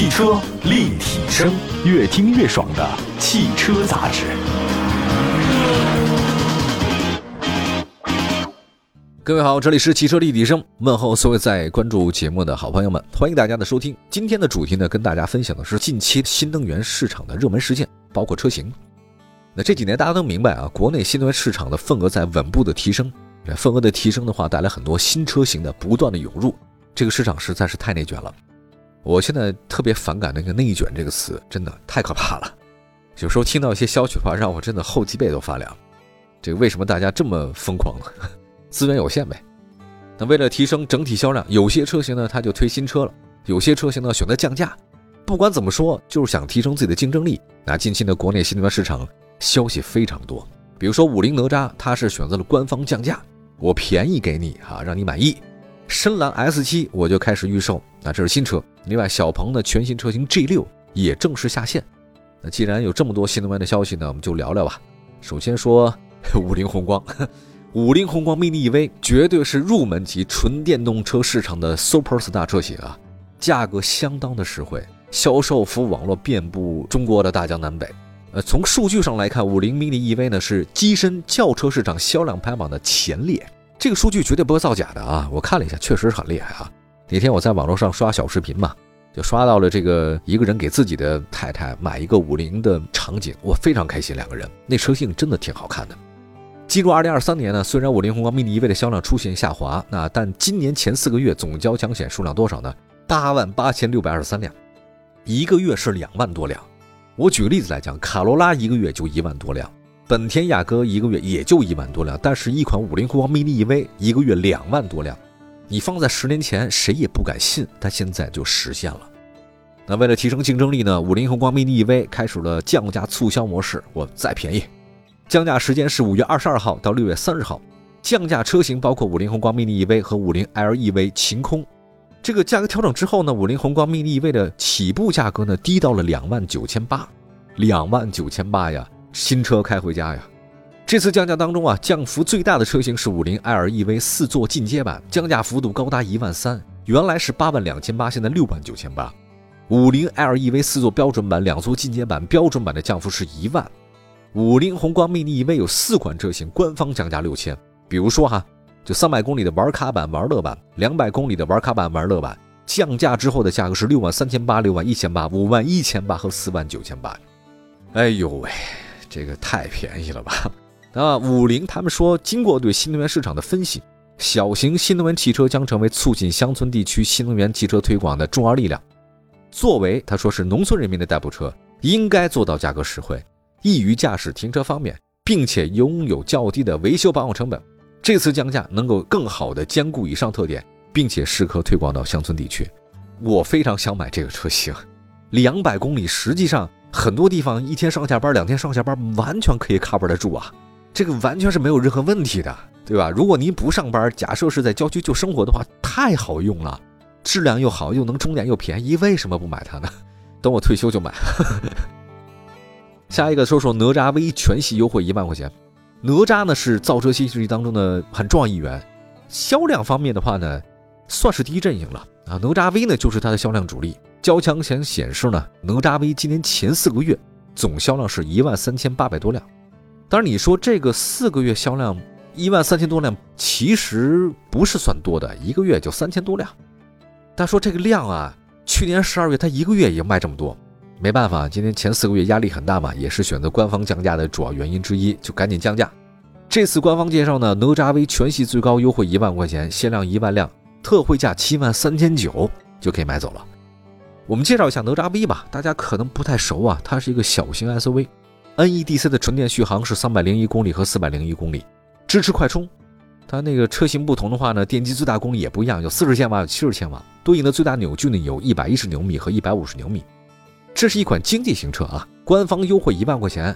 汽车立体声，越听越爽的汽车杂志。各位好，这里是汽车立体声，问候所有在关注节目的好朋友们，欢迎大家的收听。今天的主题呢，跟大家分享的是近期新能源市场的热门事件，包括车型。那这几年大家都明白啊，国内新能源市场的份额在稳步的提升，份额的提升的话，带来很多新车型的不断的涌入，这个市场实在是太内卷了。我现在特别反感那个内卷这个词，真的太可怕了。有时候听到一些消息的话，让我真的后脊背都发凉。这个为什么大家这么疯狂呢？资源有限呗。那为了提升整体销量，有些车型呢它就推新车了，有些车型呢选择降价。不管怎么说，就是想提升自己的竞争力。那近期的国内新能源市场消息非常多，比如说50哪吒，它是选择了官方降价，我便宜给你啊，让你满意。深蓝 S7 我就开始预售，那这是新车。另外，小鹏的全新车型 G6 也正式下线。那既然有这么多新能源的消息呢，我们就聊聊吧。首先说五菱宏光 mini EV 绝对是入门级纯电动车市场的 Superstar 车型啊，价格相当的实惠，销售服务网络遍布中国的大江南北。从数据上来看，五菱 mini EV 呢是跻身轿车市场销量排行榜的前列。这个数据绝对不会造假的啊！我看了一下，确实很厉害啊。那天我在网络上刷小视频嘛，就刷到了这个一个人给自己的太太买一个五菱的场景，我非常开心。两个人那车型真的挺好看的。进入2023年呢，虽然五菱宏光 mini EV 的销量出现下滑，那但今年前4个月总交强险数量多少呢？88,623 辆，一个月是2万多辆。我举个例子来讲，卡罗拉一个月就1万多辆。本田雅阁一个月也就1万多辆，但是一款五菱宏光 mini EV 一个月2万多辆，你放在10年前谁也不敢信，但现在就实现了。那为了提升竞争力呢，五菱宏光 mini EV 开始了降价促销模式，我再便宜。降价时间是5月22号到6月30号，降价车型包括五菱宏光 mini EV 和五菱 LEV 晴空。这个价格调整之后呢，五菱宏光 mini EV 的起步价格呢低到了29800，29800呀，新车开回家呀。这次降价当中啊，降幅最大的车型是50 LEV 4座进阶版，降价幅度高达1万3，原来是82800，现在69800。50 LEV 4座标准版、两座进阶版、标准版的降幅是1万。50宏光 mini EV 有4款车型官方降价6000，比如说哈，就300公里的玩卡版玩乐版、200公里的玩卡版玩乐版，降价之后的价格是63800、61800、51800和49800。哎呦喂，这个太便宜了吧。那五菱他们说，经过对新能源市场的分析，小型新能源汽车将成为促进乡村地区新能源汽车推广的重要力量。作为他说是农村人民的代步车，应该做到价格实惠，易于驾驶、停车方便，并且拥有较低的维修保养成本。这次降价能够更好地兼顾以上特点，并且适合推广到乡村地区。我非常想买这个车型，200公里实际上很多地方一天上下班、2天上下班完全可以 cover 得住啊，这个完全是没有任何问题的，对吧？如果您不上班，假设是在郊区就生活的话，太好用了，质量又好，又能充电又便宜，为什么不买它呢？等我退休就买。下一个说说哪吒 V 全系优惠1万块钱。哪吒呢是造车新势力当中的很重要一员，销量方面的话呢，算是第一阵营了啊。哪吒 V 呢就是它的销量主力。交强险显示呢，哪吒 V 今年前4个月总销量是13800多辆。当然你说这个4个月销量13000多辆其实不是算多的，一个月就3000多辆。但说这个量啊，去年12月它一个月也卖这么多，没办法，今年前4个月压力很大嘛，也是选择官方降价的主要原因之一，就赶紧降价。这次官方介绍呢，哪吒 V 全系最高优惠1万块钱，限量1万辆，特惠价73900就可以买走了。我们介绍一下哪吒 V 吧，大家可能不太熟啊，它是一个小型 SUV， NEDC 的纯电续航是301公里和401公里，支持快充。它那个车型不同的话呢，电机最大功率也不一样，有40千瓦有70千瓦，对应的最大扭矩呢有110牛米和150牛米。这是一款经济型车啊，官方优惠1万块钱。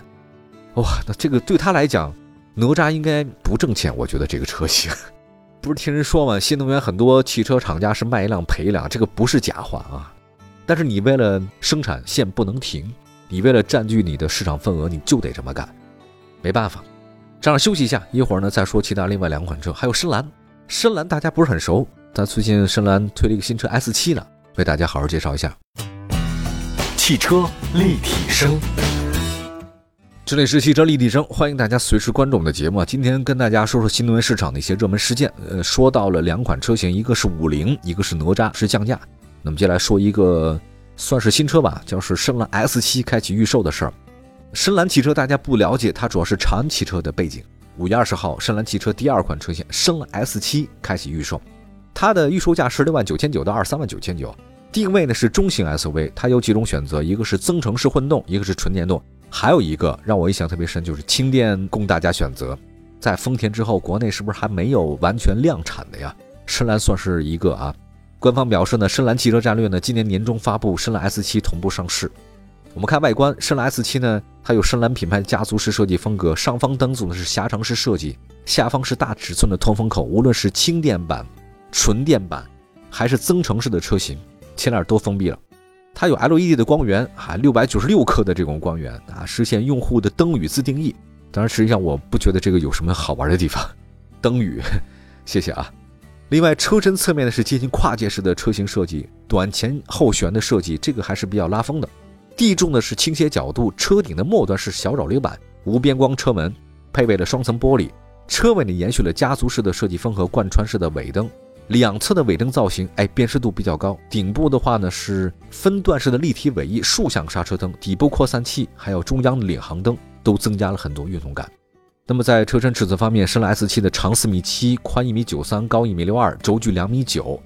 哇，那这个对他来讲，哪吒应该不挣钱，我觉得这个车型。不是听人说嘛，新能源很多汽车厂家是卖一辆赔一辆，这个不是假话啊。但是你为了生产线不能停，你为了占据你的市场份额，你就得这么干，没办法。这样休息一下，一会儿呢再说其他另外2款车，还有深蓝。深蓝大家不是很熟，但最近深蓝推了一个新车 S7 了，为大家好好介绍一下。汽车立体声，这里是汽车立体声，欢迎大家随时关注我们的节目。今天跟大家说说新能源市场的一些热门事件。说到了两款车型，一个是50，一个是哪吒，是降价。那么接下来说一个算是新车吧，就是深蓝 S7 开启预售的事儿。深蓝汽车大家不了解，它主要是长安汽车的背景。5月20号，深蓝汽车第二款车型深蓝 S7 开启预售，它的预售价16.9万9到23.9万9。定位呢是中型 SUV， 它有几种选择，一个是增程式混动，一个是纯电动，还有一个让我印象特别深就是轻电供大家选择。在丰田之后，国内是不是还没有完全量产的呀？深蓝算是一个啊。官方表示呢，深蓝汽车战略呢今年年中发布，深蓝 S7 同步上市。我们看外观，深蓝 S7 呢，它有深蓝品牌家族式设计风格，上方灯组呢是狭长式设计，下方是大尺寸的通风口。无论是轻电版、纯电版还是增程式的车型，前脸都封闭了，它有 LED 的光源，696克的这种光源啊，实现用户的灯语自定义。当然，实际上我不觉得这个有什么好玩的地方。灯语，谢谢啊。另外，车身侧面呢是接近跨界式的车型设计，短前后悬的设计，这个还是比较拉风的。地重呢是倾斜角度，车顶的末端是小扰流板，无边框车门，配备了双层玻璃。车尾呢延续了家族式的设计风和贯穿式的尾灯。两侧的尾灯造型，辨识度比较高。顶部的话呢是分段式的立体尾翼、竖向刹车灯、底部扩散器，还有中央的领航灯，都增加了很多运动感。那么在车身尺寸方面，深蓝 S7 的长4.7米，宽1.93米，高1.62米，轴距2.9米，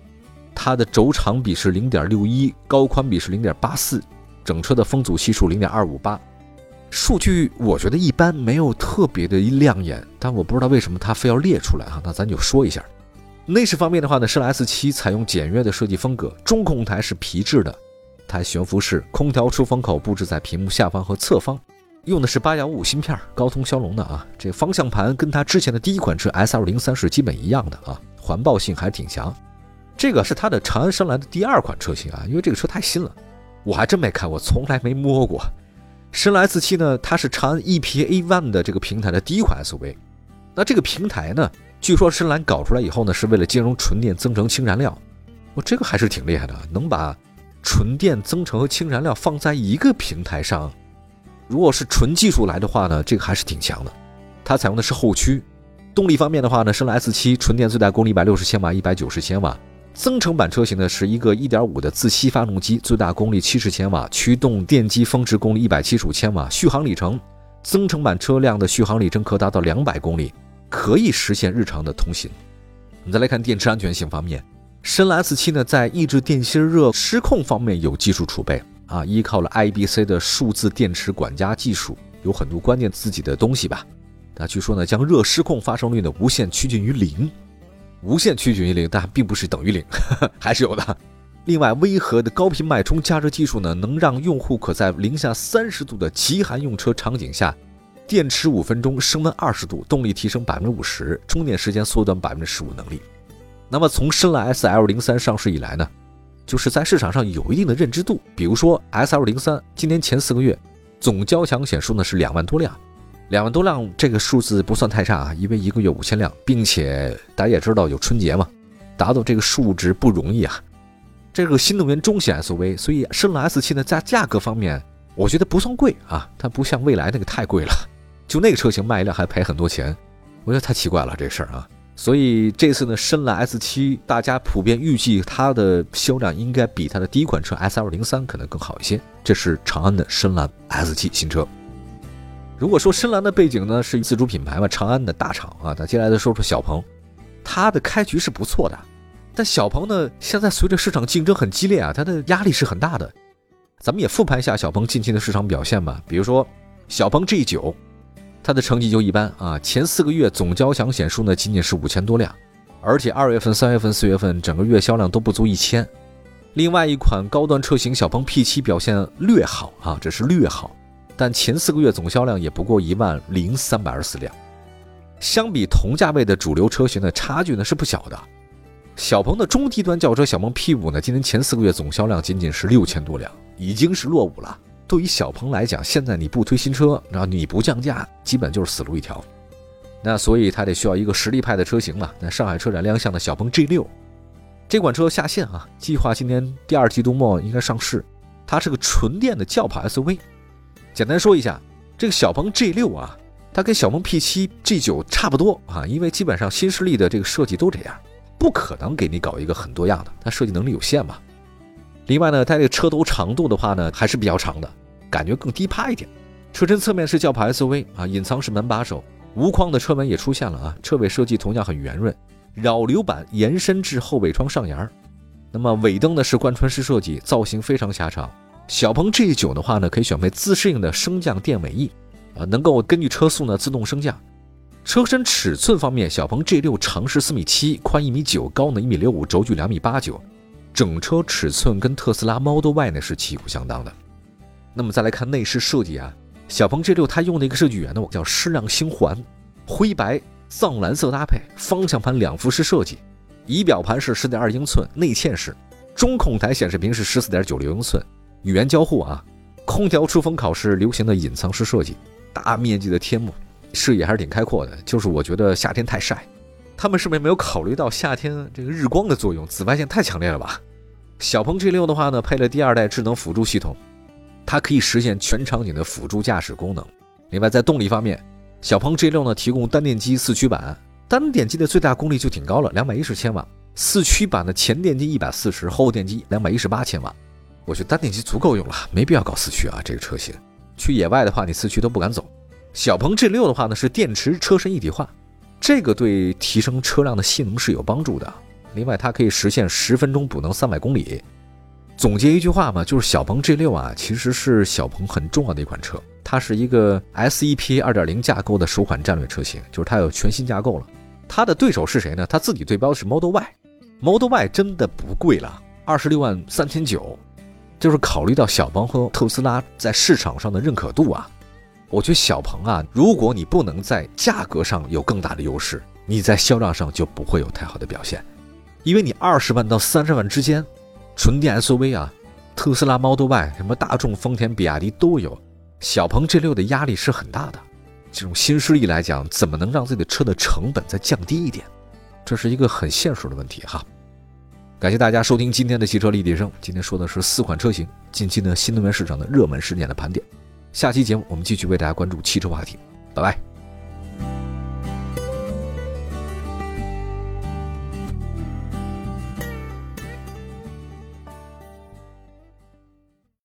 它的轴长比是0.61，高宽比是0.84，整车的风阻系数0.258。数据我觉得一般，没有特别的亮眼，但我不知道为什么它非要列出来啊，那咱就说一下。内饰方面的话呢，深蓝 S7 采用简约的设计风格，中控台是皮质的，它悬浮式，空调出风口布置在屏幕下方和侧方，用的是8.55芯片，高通骁龙的啊。这方向盘跟它之前的第一款车 S2003 是基本一样的啊，环抱性还挺强。这个是它的长安深蓝的第二款车型啊，因为这个车太新了，我还真没开，我从来没摸过。深蓝 S7 呢，它是长安 EPA1 的这个平台的第一款 SUV。那这个平台呢，据说深蓝搞出来以后呢，是为了兼容纯电、增程、氢燃料。我这个还是挺厉害的，能把纯电、增程和氢燃料放在一个平台上。如果是纯技术来的话呢，这个还是挺强的。它采用的是后驱。动力方面的话呢，深蓝 S7 纯电最大功率160千瓦、190千瓦，增程版车型呢是一个 1.5 的自吸发动机，最大功率70千瓦，驱动电机峰值功率175千瓦，续航里程，增程版车辆的续航里程可达到200公里。可以实现日常的通行。我们再来看电池安全性方面，深蓝 S7 呢在抑制电芯热失控方面有技术储备啊，依靠了 IBC 的数字电池管家技术，有很多关键自己的东西吧。那据说呢，将热失控发生率呢无限趋近于0，无限趋近于0，但并不是等于0，还是有的。另外，微核的高频脉冲加热技术呢，能让用户可在零下30度的极寒用车场景下，电池5分钟升温20度，动力提升50%，充电时间缩短15%能力。那么从深蓝 SL03 上市以来呢，就是在市场上有一定的认知度。比如说 SL03 今年前4个月总交强险数呢是2万多辆，2万多辆这个数字不算太差啊，因为1个月5000辆，并且大家也知道有春节嘛，达到这个数值不容易啊。这个新能源中型 SUV， 所以深蓝 S7 呢在价格方面我觉得不算贵啊，它不像未来那个太贵了。就那个车型卖一辆还赔很多钱，我觉得太奇怪了这事儿啊。所以这次呢，深蓝 S7 大家普遍预计它的销量应该比它的第一款车 S203 可能更好一些。这是长安的深蓝 S7 新车。如果说深蓝的背景呢是自主品牌嘛，长安的大厂啊，那接下来说说小鹏，它的开局是不错的，但小鹏呢现在随着市场竞争很激烈啊，它的压力是很大的。咱们也复盘一下小鹏近期的市场表现吧，比如说小鹏 G9。它的成绩就一般啊，前4个月总交强险数呢仅仅是5000多辆，而且2月份、3月份、4月份整个月销量都不足1000。另外一款高端车型小鹏 P7 表现略好啊，这是略好，但前4个月总销量也不过10324辆，相比同价位的主流车型的差距呢是不小的。小鹏的中低端轿车小鹏 P5 呢，今年前4个月总销量仅仅是6000多辆，已经是落伍了。对于小鹏来讲，现在你不推新车，然后你不降价，基本就是死路一条。那所以它得需要一个实力派的车型嘛。那上海车展亮相的小鹏 G6 这款车下线啊，计划今年第2季度末应该上市。它是个纯电的轿跑 SUV。 简单说一下，这个小鹏 G6 啊，它跟小鹏 P7 G9 差不多啊，因为基本上新势力的这个设计都这样，不可能给你搞一个很多样的，它设计能力有限嘛。另外呢，它这个车头长度的话呢还是比较长的，感觉更低趴一点。车身侧面是轿跑 SUV 啊，隐藏式门把手，无框的车门也出现了啊，车尾设计同样很圆润，扰流板延伸至后尾窗上沿。那么尾灯呢是贯穿式设计，造型非常狭长。小鹏 G9 的话呢可以选配自适应的升降电尾翼啊，能够根据车速呢自动升降。车身尺寸方面，小鹏 G6 长是4.7米，宽1.9米，高呢1.65米，轴距2.89米，整车尺寸跟特斯拉 Model Y 呢是旗鼓相当的。那么再来看内饰设计啊，小鹏 G6 它用的一个设计语言呢，我叫矢量星环，灰白藏蓝色搭配，方向盘两幅式设计，仪表盘是 10.2 英寸内嵌式，中控台显示屏是 14.96 英寸，语言交互啊，空调出风口是流行的隐藏式设计，大面积的天幕，视野还是挺开阔的，就是我觉得夏天太晒，他们是不是没有考虑到夏天这个日光的作用，紫外线太强烈了吧。小鹏 G6 的话呢配了第2代智能辅助系统，它可以实现全场景的辅助驾驶功能。另外在动力方面，小鹏 G6 呢提供单电机4驱版，单电机的最大功率就挺高了，210千瓦，4驱版的前电机140，后电机218千瓦。我觉得单电机足够用了，没必要搞4驱啊，这个车型去野外的话你4驱都不敢走。小鹏 G6 的话呢是电池车身一体化，这个对提升车辆的性能是有帮助的。另外它可以实现10分钟补能300公里。总结一句话嘛，就是小鹏 G6 啊其实是小鹏很重要的一款车，它是一个 SEP 2.0 架构的首款战略车型，就是它有全新架构了。它的对手是谁呢？它自己对标的是 Model Y， Model Y 真的不贵了，263900，就是考虑到小鹏和特斯拉在市场上的认可度啊，我觉得小鹏啊，如果你不能在价格上有更大的优势，你在销量上就不会有太好的表现，因为你20万到30万之间，纯电 SUV 啊，特斯拉 Model Y 什么大众、丰田、比亚迪都有，小鹏 G6 的压力是很大的。这种新势力来讲，怎么能让自己的车的成本再降低一点，这是一个很现实的问题哈。感谢大家收听今天的汽车立体声，今天说的是4款车型，近期呢新能源市场的热门事件的盘点。下期节目我们继续为大家关注汽车话题，拜拜。